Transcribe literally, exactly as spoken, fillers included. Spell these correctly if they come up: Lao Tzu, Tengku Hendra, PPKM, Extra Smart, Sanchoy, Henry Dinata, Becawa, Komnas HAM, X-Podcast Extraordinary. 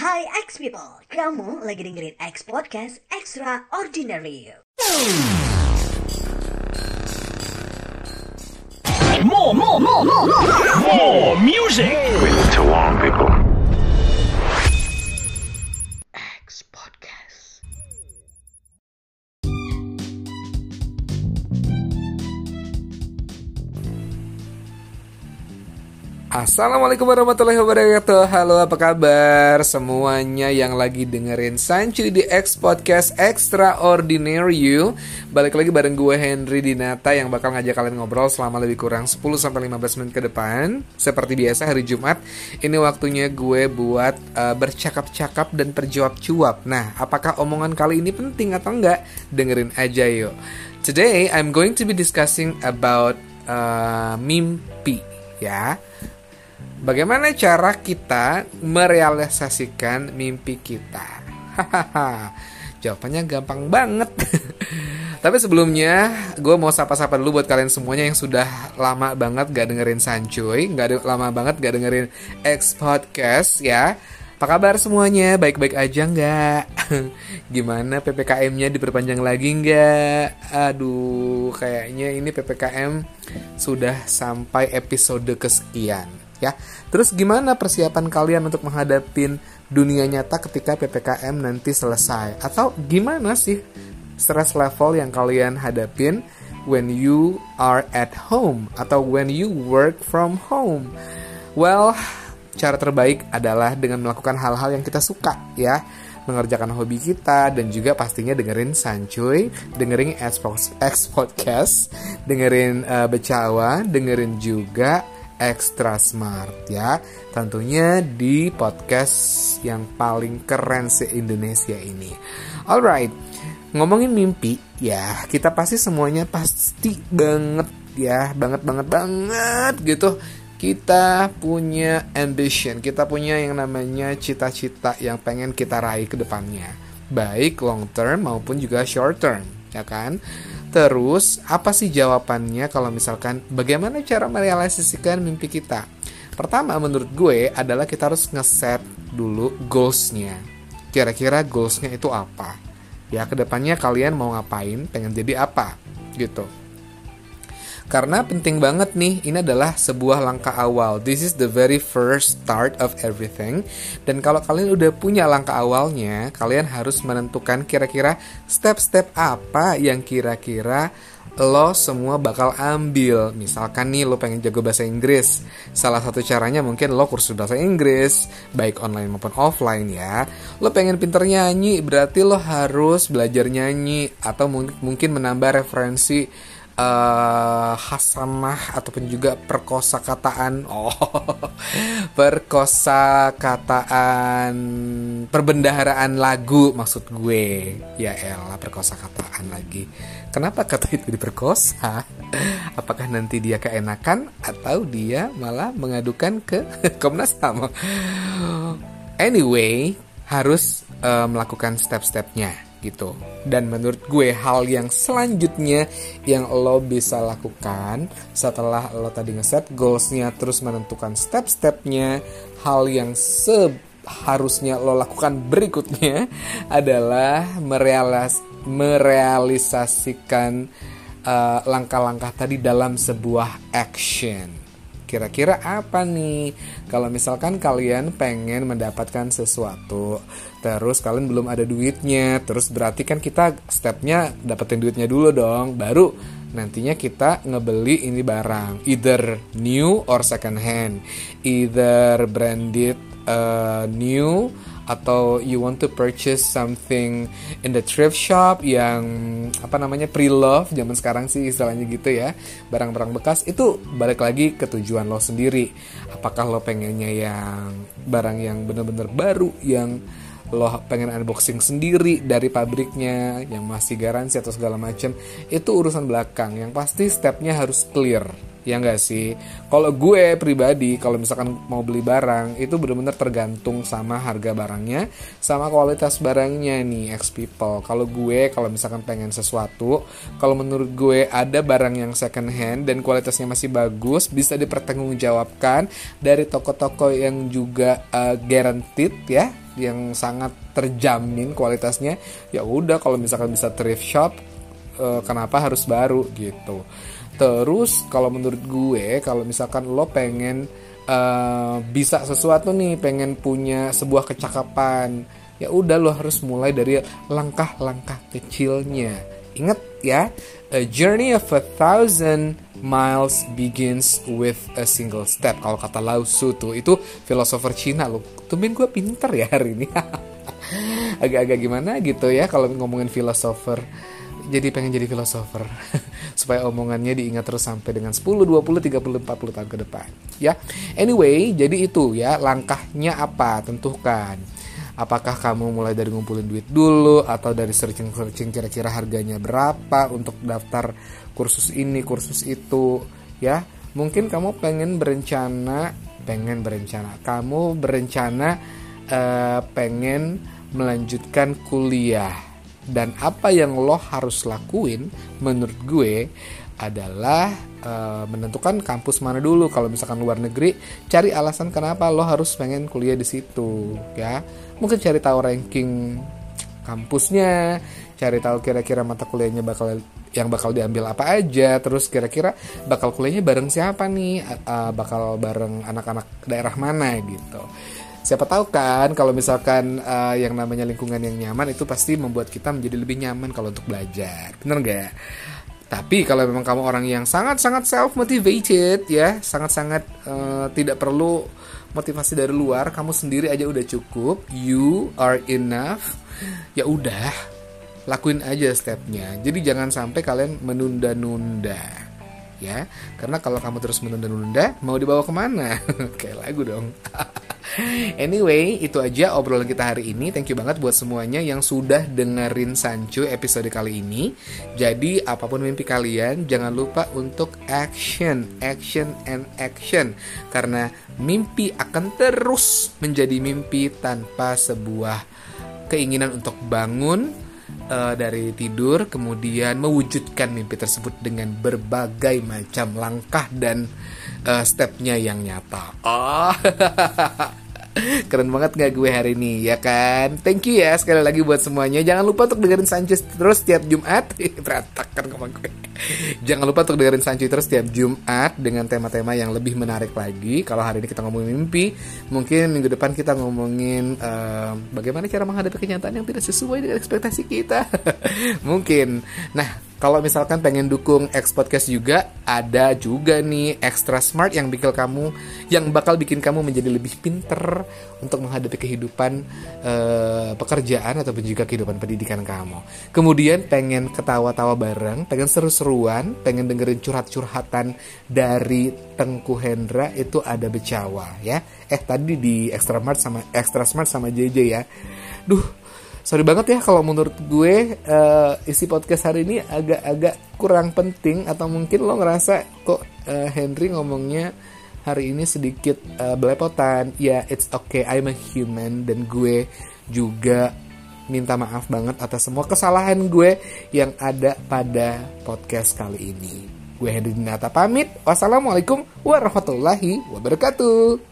Hai X people, kamu lagi dengerin X-Podcast Extraordinary. More, more, more, more, more, more music. We live too long, people. X-Podcast. Assalamualaikum warahmatullahi wabarakatuh. Halo, apa kabar semuanya yang lagi dengerin Sanchoy di X-Podcast Extraordinary. You balik lagi bareng gue Henry Dinata yang bakal ngajak kalian ngobrol selama lebih kurang sepuluh sampai lima belas menit ke depan. Seperti biasa hari Jumat, ini waktunya gue buat uh, bercakap-cakap dan perjawab-jawab. Nah, apakah omongan kali ini penting atau enggak? Dengerin aja yuk. Today I'm going to be discussing about uh, mimpi, ya. Bagaimana cara kita merealisasikan mimpi kita? Hahaha, jawabannya gampang banget. Tapi sebelumnya, gue mau sapa-sapa dulu buat kalian semuanya yang sudah lama banget gak dengerin Sanchoy, gak de- lama banget gak dengerin X-Podcast ya. Apa kabar semuanya? Baik-baik aja nggak? Gimana P P K M-nya diperpanjang lagi nggak? Aduh, kayaknya ini P P K M sudah sampai episode kesekian. Ya, terus gimana persiapan kalian untuk menghadapin dunia nyata ketika P P K M nanti selesai? Atau gimana sih stress level yang kalian hadapin when you are at home atau when you work from home? Well, cara terbaik adalah dengan melakukan hal-hal yang kita suka, ya. Mengerjakan hobi kita dan juga pastinya dengerin Sanchoy, dengerin X-Podcast, dengerin uh, Becawa, dengerin juga Extra Smart ya, tentunya di podcast yang paling keren se-Indonesia ini. Alright, ngomongin mimpi ya, kita pasti semuanya pasti banget ya, banget banget banget gitu. Kita punya ambition, kita punya yang namanya cita-cita yang pengen kita raih ke depannya, baik long term maupun juga short term, ya kan? Terus, apa sih jawabannya kalau misalkan bagaimana cara merealisasikan mimpi kita? Pertama, menurut gue adalah kita harus ngeset dulu goals-nya. Kira-kira goals-nya itu apa? Ya, kedepannya kalian mau ngapain, pengen jadi apa? Gitu. Karena penting banget nih, ini adalah sebuah langkah awal. This is the very first start of everything. Dan kalau kalian udah punya langkah awalnya, kalian harus menentukan kira-kira step-step apa yang kira-kira lo semua bakal ambil. Misalkan nih lo pengen jago bahasa Inggris, salah satu caranya mungkin lo kursus bahasa Inggris, baik online maupun offline ya. Lo pengen pinter nyanyi, berarti lo harus belajar nyanyi, atau mungkin menambah referensi Uh, hasanah ataupun juga perkosakataan, oh perkosakataan perbendaharaan lagu maksud gue. Ya elah, perkosakataan lagi. Kenapa kata itu diperkosa? Apakah nanti dia keenakan atau dia malah mengadukan ke Komnas H A M? Anyway, harus uh, melakukan step-stepnya gitu. Dan menurut gue hal yang selanjutnya yang lo bisa lakukan setelah lo tadi ngeset goals-nya terus menentukan step-stepnya, hal yang seharusnya lo lakukan berikutnya adalah merealis- merealisasikan uh, langkah-langkah tadi dalam sebuah action. Kira-kira apa nih? Kalau misalkan kalian pengen mendapatkan sesuatu, terus kalian belum ada duitnya, terus berarti kan kita stepnya dapetin duitnya dulu dong, baru nantinya kita ngebeli ini barang, either new or second hand, either branded uh, new, atau you want to purchase something in the thrift shop yang apa namanya pre-love zaman sekarang sih istilahnya gitu ya, barang-barang bekas. Itu balik lagi ke tujuan lo sendiri, apakah lo pengennya yang barang yang benar-benar baru, yang lo pengen unboxing sendiri dari pabriknya, yang masih garansi atau segala macam. Itu urusan belakang, yang pasti stepnya harus clear, ya nggak sih? Kalau gue pribadi, kalau misalkan mau beli barang, itu benar-benar tergantung sama harga barangnya, sama kualitas barangnya nih, X people. Kalau gue, kalau misalkan pengen sesuatu, kalau menurut gue ada barang yang second hand dan kualitasnya masih bagus, bisa dipertanggungjawabkan dari toko-toko yang juga uh, guaranteed ya, yang sangat terjamin kualitasnya, ya udah kalau misalkan bisa thrift shop, eh, kenapa harus baru gitu. Terus kalau menurut gue, kalau misalkan lo pengen uh, bisa sesuatu nih, pengen punya sebuah kecakapan, ya udah lo harus mulai dari langkah-langkah kecilnya. Ingat ya, a journey of a thousand miles begins with a single step. Kalau kata Lao Tzu tuh, itu filosofer Cina lo. Tumben gue pinter ya hari ini. Agak-agak gimana gitu ya kalau ngomongin filosofer. Jadi pengen jadi filosofer supaya omongannya diingat terus sampai dengan sepuluh, dua puluh, tiga puluh, empat puluh tahun ke depan ya. Anyway, jadi itu ya, langkahnya apa, tentukan. Apakah kamu mulai dari ngumpulin duit dulu, atau dari searching-searching kira-kira harganya berapa untuk daftar kursus ini, kursus itu ya. Mungkin kamu pengen berencana pengen berencana kamu berencana eh, pengen melanjutkan kuliah. Dan apa yang lo harus lakuin menurut gue adalah e, menentukan kampus mana dulu. Kalau misalkan luar negeri, cari alasan kenapa lo harus pengen kuliah di situ ya. Mungkin cari tahu ranking kampusnya, cari tahu kira-kira mata kuliahnya bakal yang bakal diambil apa aja, terus kira-kira bakal kuliahnya bareng siapa nih, e, bakal bareng anak-anak daerah mana gitu. Siapa tahu kan kalau misalkan uh, yang namanya lingkungan yang nyaman itu pasti membuat kita menjadi lebih nyaman kalau untuk belajar, bener nggak? Tapi kalau memang kamu orang yang sangat-sangat self-motivated ya, sangat-sangat uh, tidak perlu motivasi dari luar, kamu sendiri aja udah cukup, you are enough, ya udah lakuin aja stepnya. Jadi jangan sampai kalian menunda-nunda ya, karena kalau kamu terus menunda-nunda mau dibawa kemana? Kayak lagu dong. Anyway, itu aja obrolan kita hari ini. Thank you banget buat semuanya yang sudah dengerin Sanchoy episode kali ini. Jadi apapun mimpi kalian, jangan lupa untuk action, action and action, karena mimpi akan terus menjadi mimpi tanpa sebuah keinginan untuk bangun dari tidur, kemudian mewujudkan mimpi tersebut dengan berbagai macam langkah dan uh, stepnya yang nyata. Oh. Keren banget gak gue hari ini, ya kan? Thank you ya sekali lagi buat semuanya. Jangan lupa untuk dengerin Sanchoy terus tiap Jumat. Berantakan ngomong gue. Jangan lupa untuk dengerin Sanchoy terus tiap Jumat dengan tema-tema yang lebih menarik lagi. Kalau hari ini kita ngomongin mimpi, mungkin minggu depan kita ngomongin uh, bagaimana cara menghadapi kenyataan yang tidak sesuai dengan ekspektasi kita. Mungkin. Nah, kalau misalkan pengen dukung X-Podcast juga, ada juga nih Extra Smart yang bikin kamu, yang bakal bikin kamu menjadi lebih pinter untuk menghadapi kehidupan eh, pekerjaan ataupun juga kehidupan pendidikan kamu. Kemudian pengen ketawa-tawa bareng, pengen seru-seruan, pengen dengerin curhat-curhatan dari Tengku Hendra, itu ada Becawa ya. Eh tadi di Extra Smart sama Extra Smart sama J J ya. Duh. Sorry banget ya kalau menurut gue uh, isi podcast hari ini agak-agak kurang penting, atau mungkin lo ngerasa kok uh, Henry ngomongnya hari ini sedikit uh, belepotan. Ya yeah, it's okay, I'm a human, dan gue juga minta maaf banget atas semua kesalahan gue yang ada pada podcast kali ini. Gue Henry Dinata pamit. Wassalamualaikum warahmatullahi wabarakatuh.